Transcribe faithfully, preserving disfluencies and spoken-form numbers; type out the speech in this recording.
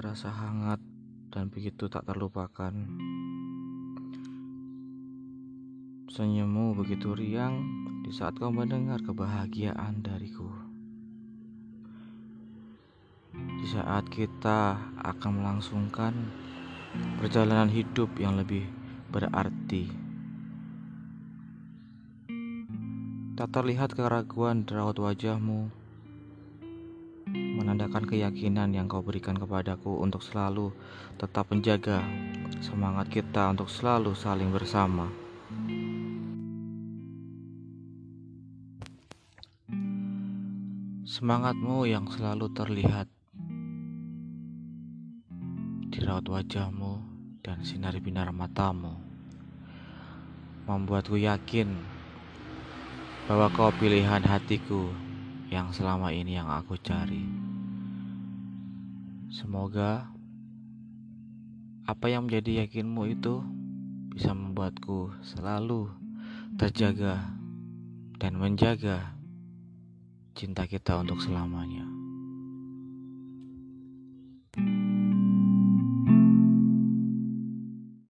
terasa hangat dan begitu tak terlupakan. Senyummu begitu riang di saat kau mendengar kebahagiaan dariku. Di saat kita akan melangsungkan perjalanan hidup yang lebih berarti. Tak terlihat keraguan raut wajahmu, menandakan keyakinan yang kau berikan kepadaku untuk selalu tetap menjaga semangat kita untuk selalu saling bersama. Semangatmu yang selalu terlihat di raut wajahmu dan sinar binar matamu membuatku yakin bahwa kau pilihan hatiku yang selama ini yang aku cari. Semoga apa yang menjadi yakinmu itu bisa membuatku selalu terjaga dan menjaga cinta kita untuk selamanya.